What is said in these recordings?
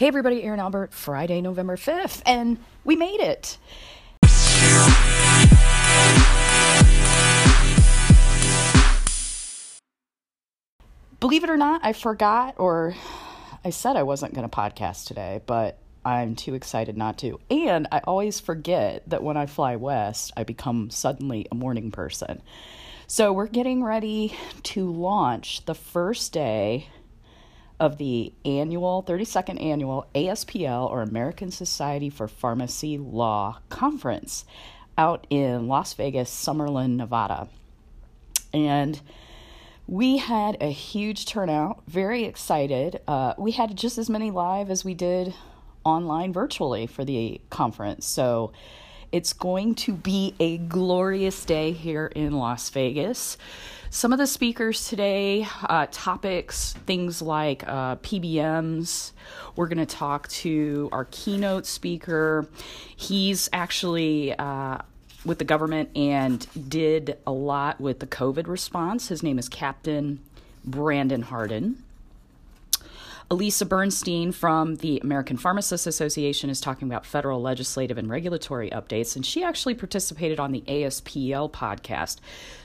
Hey everybody, Erin Albert, Friday, November 5th, and we made it. Believe it or not, I forgot, or I said I wasn't going to podcast today, but I'm too excited not to. And I always forget that when I fly west, I become suddenly a morning person. So we're getting ready to launch the first day of the annual, 32nd annual ASPL, or American Society for Pharmacy Law Conference, out in Las Vegas, Summerlin, Nevada. And we had a huge turnout, very excited. We had just as many live as we did online virtually for the conference. So it's going to be a glorious day here in Las Vegas. Some of the speakers today, topics, things like PBMs. We're going to talk to our keynote speaker. He's actually with the government and did a lot with the COVID response. His name is Captain Brandon Harden. Elisa Bernstein from the American Pharmacists Association is talking about federal legislative and regulatory updates, and she actually participated on the ASPL podcast.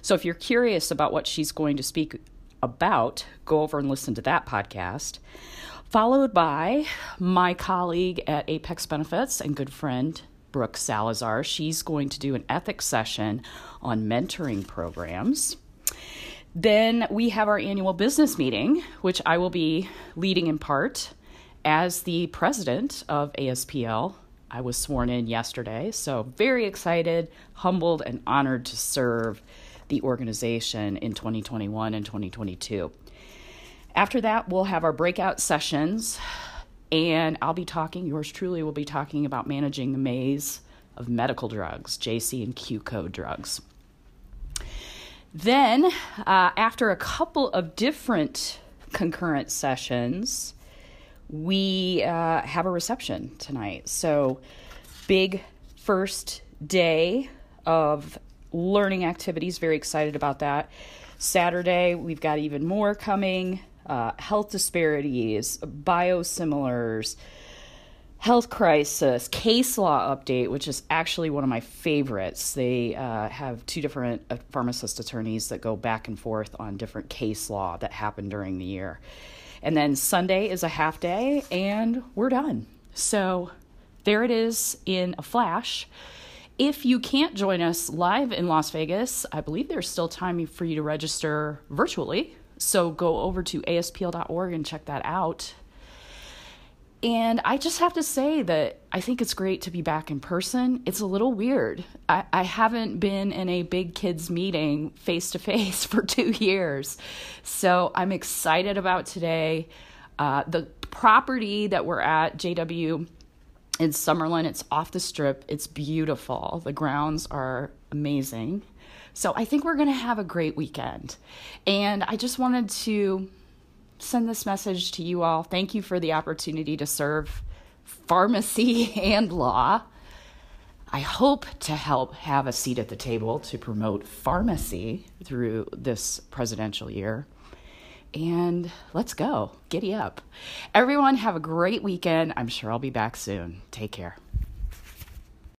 So if you're curious about what she's going to speak about, go over and listen to that podcast. Followed by my colleague at Apex Benefits and good friend, Brooke Salazar. She's going to do an ethics session on mentoring programs. Then we have our annual business meeting, which I will be leading in part as the president of ASPL. I was sworn in yesterday, so very excited, humbled, and honored to serve the organization in 2021 and 2022. After that, we'll have our breakout sessions, and I'll be talking, yours truly will be talking about managing the maze of medical drugs, JC and Q code drugs. Then, after a couple of different concurrent sessions, we have a reception tonight. So, big first day of learning activities. Very excited about that. Saturday, we've got even more coming. Health disparities, biosimilars, health crisis, case law update, which is actually one of my favorites. They have two different pharmacist attorneys that go back and forth on different case law that happened during the year. And then Sunday is a half day, and we're done. So there it is in a flash. If you can't join us live in Las Vegas, I believe there's still time for you to register virtually. So go over to ASPL.org and check that out. And I just have to say that I think it's great to be back in person. It's a little weird. I haven't been in a big kids meeting face-to-face for 2 years. So I'm excited about today. The property that we're at, JW in Summerlin, it's off the strip. It's beautiful. The grounds are amazing. So I think we're going to have a great weekend. And I just wanted to send this message to you all. Thank you for the opportunity to serve pharmacy and law. I hope to help have a seat at the table to promote pharmacy through this presidential year. And let's go. Giddy up. Everyone have a great weekend. I'm sure I'll be back soon. Take care.